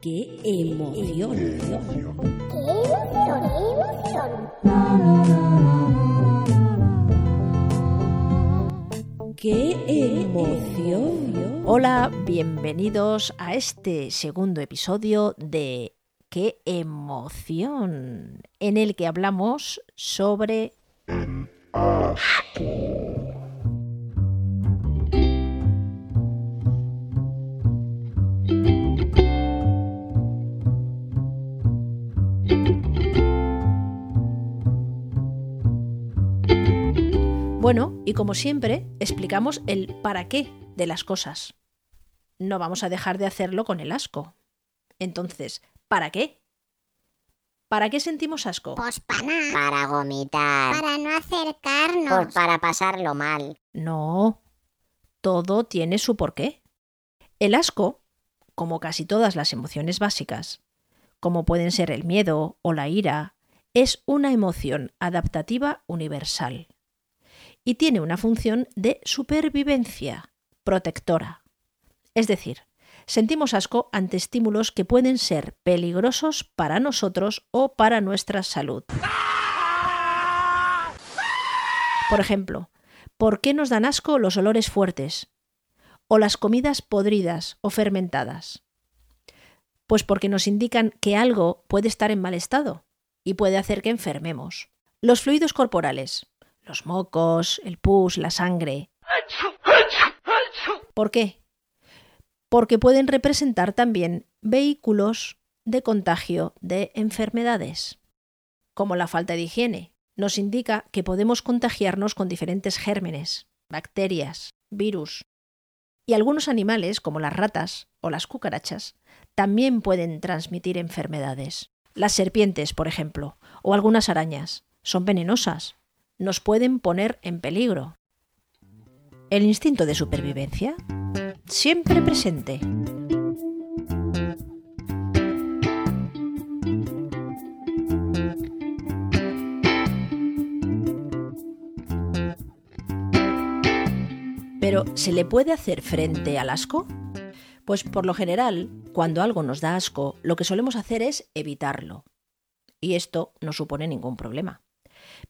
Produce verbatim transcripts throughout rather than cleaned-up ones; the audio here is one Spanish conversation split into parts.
¡Qué emoción! ¡Qué emoción! ¡Qué emoción! ¡Qué emoción! Hola, bienvenidos a este segundo episodio de ¡Qué emoción!, en el que hablamos sobre el asco. Bueno, y como siempre, explicamos el para qué de las cosas. No vamos a dejar de hacerlo con el asco. Entonces, ¿para qué? ¿Para qué sentimos asco? Pues para nada. Para vomitar. Para no acercarnos. Por, para pasarlo mal. No, todo tiene su porqué. El asco, como casi todas las emociones básicas, como pueden ser el miedo o la ira, es una emoción adaptativa universal. Y tiene una función de supervivencia, protectora. Es decir, sentimos asco ante estímulos que pueden ser peligrosos para nosotros o para nuestra salud. Por ejemplo, ¿por qué nos dan asco los olores fuertes? O las comidas podridas o fermentadas. Pues porque nos indican que algo puede estar en mal estado y puede hacer que enfermemos. Los fluidos corporales. Los mocos, el pus, la sangre. ¿Por qué? Porque pueden representar también vehículos de contagio de enfermedades, como la falta de higiene. Nos indica que podemos contagiarnos con diferentes gérmenes, bacterias, virus. Y algunos animales, como las ratas o las cucarachas, también pueden transmitir enfermedades. Las serpientes, por ejemplo, o algunas arañas, son venenosas. Nos pueden poner en peligro. El instinto de supervivencia, siempre presente. Pero, ¿se le puede hacer frente al asco? Pues por lo general, cuando algo nos da asco, lo que solemos hacer es evitarlo. Y esto no supone ningún problema.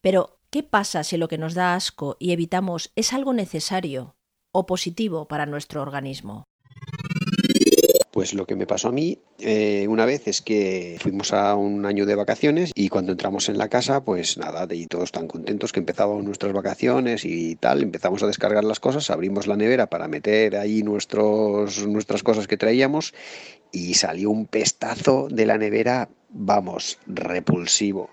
Pero, ¿qué pasa si lo que nos da asco y evitamos es algo necesario o positivo para nuestro organismo? Pues lo que me pasó a mí eh, una vez es que fuimos a un año de vacaciones y cuando entramos en la casa, pues nada, y todos tan contentos que empezábamos nuestras vacaciones y tal, empezamos a descargar las cosas, abrimos la nevera para meter ahí nuestros, nuestras cosas que traíamos y salió un pestazo de la nevera, vamos, repulsivo.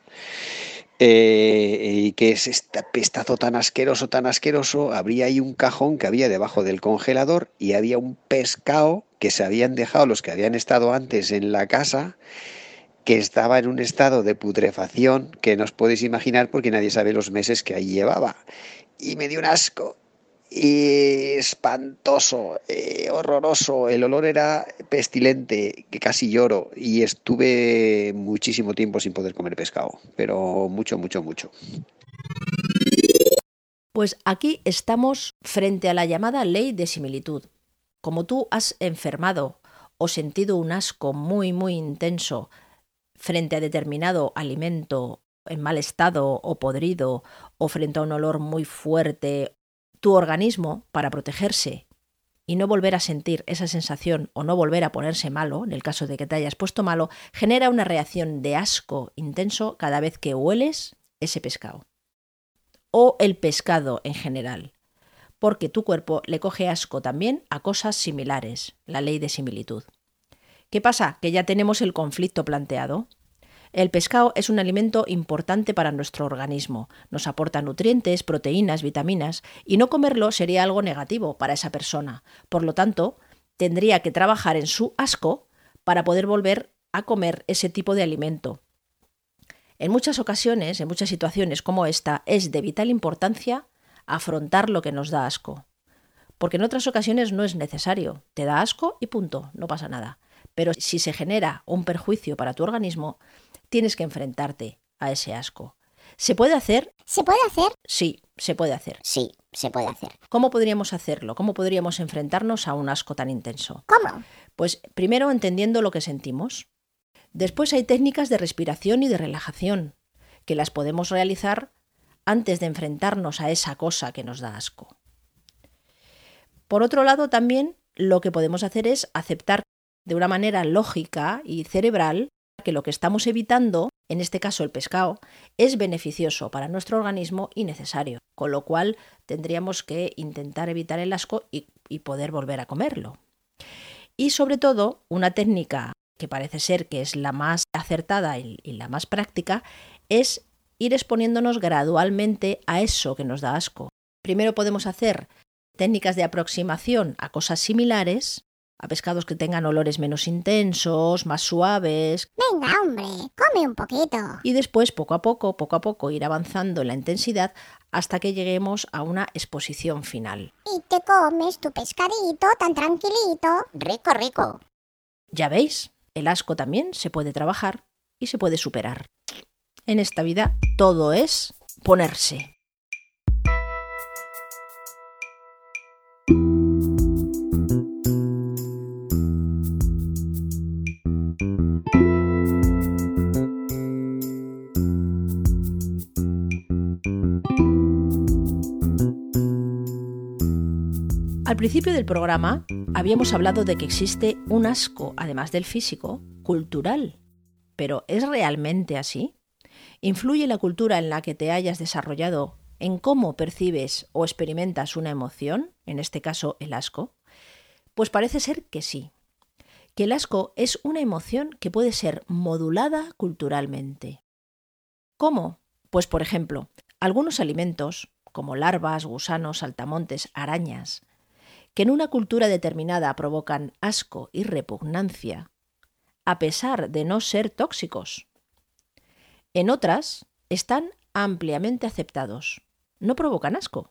Eh, que es este pestazo tan asqueroso, tan asqueroso. Habría ahí un cajón que había debajo del congelador y había un pescado que se habían dejado los que habían estado antes en la casa, que estaba en un estado de putrefacción que no os podéis imaginar porque nadie sabe los meses que ahí llevaba. Y me dio un asco y espantoso, eh, horroroso, el olor era pestilente, que casi lloro, y estuve muchísimo tiempo sin poder comer pescado, pero mucho, mucho, mucho. Pues aquí estamos frente a la llamada ley de similitud. Como tú has enfermado o sentido un asco muy, muy intenso frente a determinado alimento en mal estado o podrido, o frente a un olor muy fuerte, tu organismo, para protegerse y no volver a sentir esa sensación o no volver a ponerse malo, en el caso de que te hayas puesto malo, genera una reacción de asco intenso cada vez que hueles ese pescado. O el pescado en general, porque tu cuerpo le coge asco también a cosas similares, la ley de similitud. ¿Qué pasa? Que ya tenemos el conflicto planteado. El pescado es un alimento importante para nuestro organismo. Nos aporta nutrientes, proteínas, vitaminas, y no comerlo sería algo negativo para esa persona. Por lo tanto, tendría que trabajar en su asco para poder volver a comer ese tipo de alimento. En muchas ocasiones, en muchas situaciones como esta, es de vital importancia afrontar lo que nos da asco. Porque en otras ocasiones no es necesario. Te da asco y punto, no pasa nada. Pero si se genera un perjuicio para tu organismo, tienes que enfrentarte a ese asco. ¿Se puede hacer? ¿Se puede hacer? Sí, se puede hacer. Sí, se puede hacer. ¿Cómo podríamos hacerlo? ¿Cómo podríamos enfrentarnos a un asco tan intenso? ¿Cómo? Pues primero entendiendo lo que sentimos. Después hay técnicas de respiración y de relajación, que las podemos realizar antes de enfrentarnos a esa cosa que nos da asco. Por otro lado, también lo que podemos hacer es aceptar de una manera lógica y cerebral que lo que estamos evitando, en este caso el pescado, es beneficioso para nuestro organismo y necesario, con lo cual tendríamos que intentar evitar el asco y, y poder volver a comerlo. Y sobre todo, una técnica que parece ser que es la más acertada y, y la más práctica, es ir exponiéndonos gradualmente a eso que nos da asco. Primero podemos hacer técnicas de aproximación a cosas similares, a pescados que tengan olores menos intensos, más suaves. ¡Venga, hombre! ¡Come un poquito! Y después, poco a poco, poco a poco, ir avanzando en la intensidad hasta que lleguemos a una exposición final. Y te comes tu pescadito tan tranquilito. ¡Rico, rico! Ya veis, el asco también se puede trabajar y se puede superar. En esta vida todo es ponerse. Al principio del programa habíamos hablado de que existe un asco, además del físico, cultural. ¿Pero es realmente así? ¿Influye la cultura en la que te hayas desarrollado en cómo percibes o experimentas una emoción, en este caso el asco? Pues parece ser que sí, que el asco es una emoción que puede ser modulada culturalmente. ¿Cómo? Pues por ejemplo, algunos alimentos, como larvas, gusanos, saltamontes, arañas, que en una cultura determinada provocan asco y repugnancia, a pesar de no ser tóxicos. En otras, están ampliamente aceptados. No provocan asco.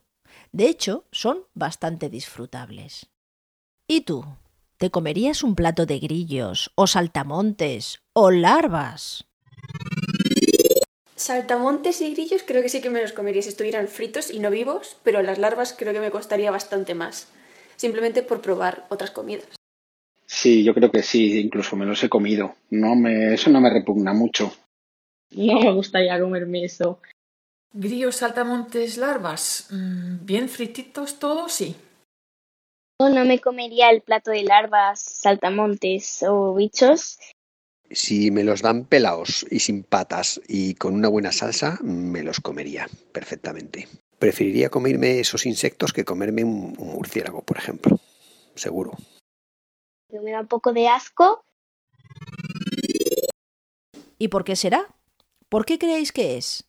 De hecho, son bastante disfrutables. ¿Y tú? ¿Te comerías un plato de grillos, o saltamontes, o larvas? Saltamontes y grillos creo que sí que me los comería si estuvieran fritos y no vivos, pero las larvas creo que me costaría bastante más. Simplemente por probar otras comidas. Sí, yo creo que sí, incluso me los he comido. No me, eso no me repugna mucho. No me gustaría comerme eso. Grillos, saltamontes, larvas, bien frititos todos, sí. Yo no me comería el plato de larvas, saltamontes o bichos. Si me los dan pelados y sin patas y con una buena salsa, me los comería perfectamente. Preferiría comerme esos insectos que comerme un, un murciélago, por ejemplo. Seguro. Me da un poco de asco. ¿Y por qué será? ¿Por qué creéis que es?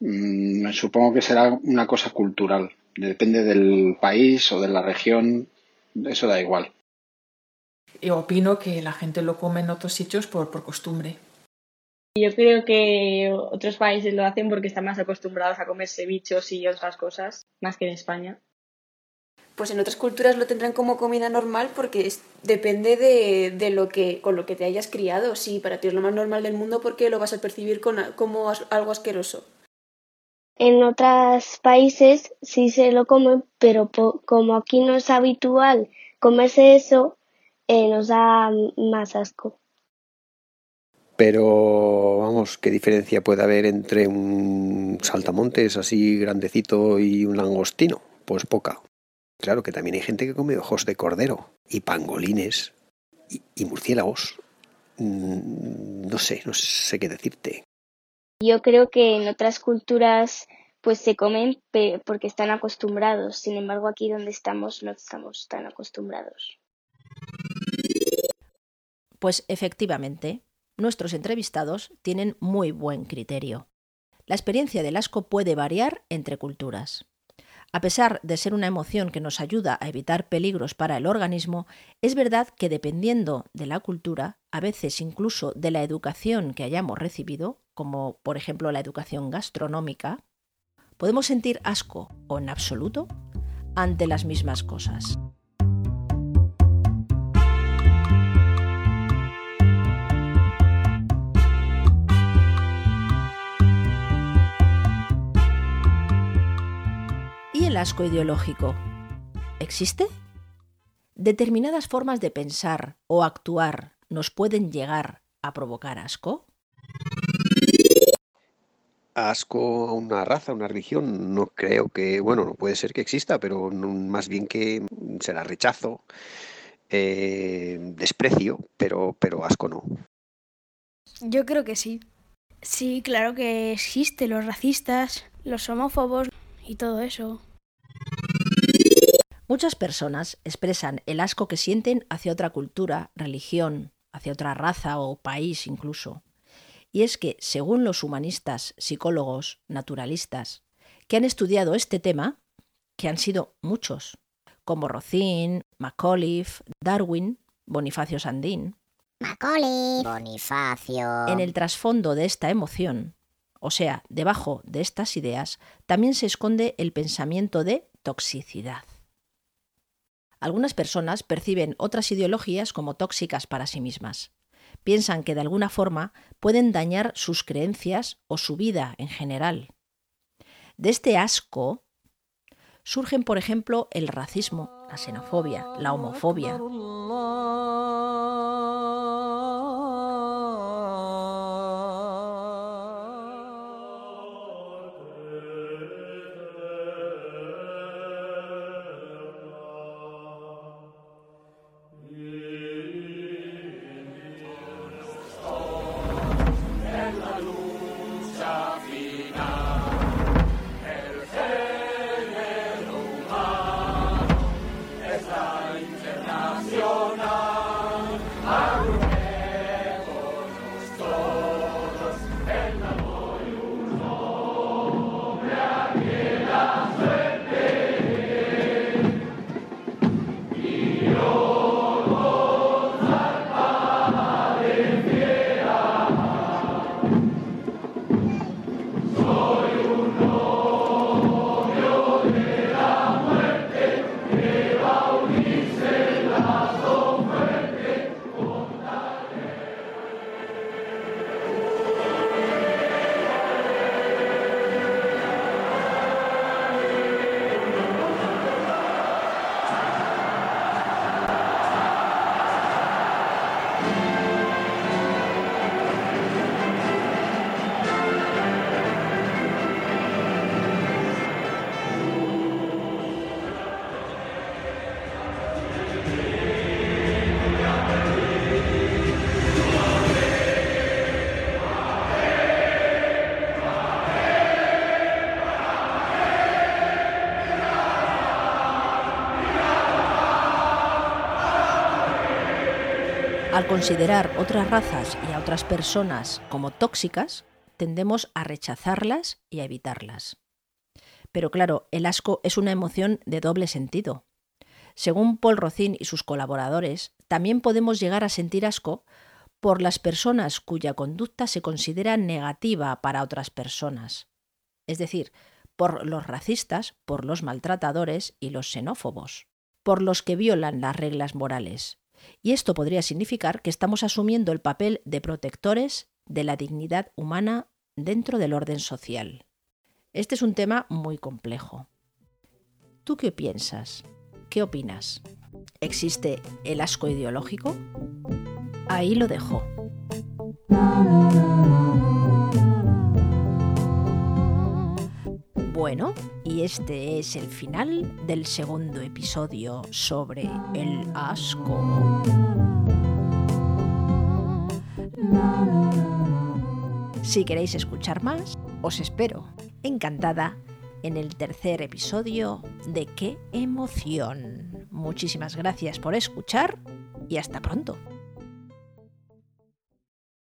Mm, supongo que será una cosa cultural. Depende del país o de la región. Eso da igual. Yo opino que la gente lo come en otros sitios por, por costumbre. Yo creo que otros países lo hacen porque están más acostumbrados a comerse bichos y otras cosas, más que en España. Pues en otras culturas lo tendrán como comida normal porque es, depende de, de lo que con lo que te hayas criado. Sí, para ti es lo más normal del mundo porque lo vas a percibir con, como as, algo asqueroso. En otros países sí se lo comen, pero po, como aquí no es habitual comerse eso, eh, nos da más asco. Pero, vamos, ¿qué diferencia puede haber entre un saltamontes así grandecito y un langostino? Pues poca. Claro que también hay gente que come ojos de cordero y pangolines y, y murciélagos. No sé, no sé qué decirte. Yo creo que en otras culturas pues se comen porque están acostumbrados. Sin embargo, aquí donde estamos no estamos tan acostumbrados. Pues efectivamente. Nuestros entrevistados tienen muy buen criterio. La experiencia del asco puede variar entre culturas. A pesar de ser una emoción que nos ayuda a evitar peligros para el organismo, es verdad que dependiendo de la cultura, a veces incluso de la educación que hayamos recibido, como por ejemplo la educación gastronómica, podemos sentir asco o en absoluto ante las mismas cosas. ¿El asco ideológico existe? ¿Determinadas formas de pensar o actuar nos pueden llegar a provocar asco? Asco a una raza, a una religión, no creo que, bueno, no puede ser que exista, pero no, más bien que será rechazo, eh, desprecio, pero, pero asco no. Yo creo que sí. Sí, claro que existen los racistas, los homófobos y todo eso. Muchas personas expresan el asco que sienten hacia otra cultura, religión, hacia otra raza o país incluso. Y es que, según los humanistas, psicólogos, naturalistas, que han estudiado este tema, que han sido muchos, como Rozin, McAuliffe, Darwin, Bonifacio Sandín... McAuliffe, Bonifacio... En el trasfondo de esta emoción, o sea, debajo de estas ideas, también se esconde el pensamiento de toxicidad. Algunas personas perciben otras ideologías como tóxicas para sí mismas. Piensan que de alguna forma pueden dañar sus creencias o su vida en general. De este asco surgen, por ejemplo, el racismo, la xenofobia, la homofobia. Al considerar otras razas y a otras personas como tóxicas, tendemos a rechazarlas y a evitarlas. Pero claro, el asco es una emoción de doble sentido. Según Paul Rozin y sus colaboradores, también podemos llegar a sentir asco por las personas cuya conducta se considera negativa para otras personas. Es decir, por los racistas, por los maltratadores y los xenófobos, por los que violan las reglas morales. Y esto podría significar que estamos asumiendo el papel de protectores de la dignidad humana dentro del orden social. Este es un tema muy complejo. ¿Tú qué piensas? ¿Qué opinas? ¿Existe el asco ideológico? Ahí lo dejo. Bueno, y este es el final del segundo episodio sobre el asco. Si queréis escuchar más, os espero encantada en el tercer episodio de ¡Qué emoción! Muchísimas gracias por escuchar y hasta pronto.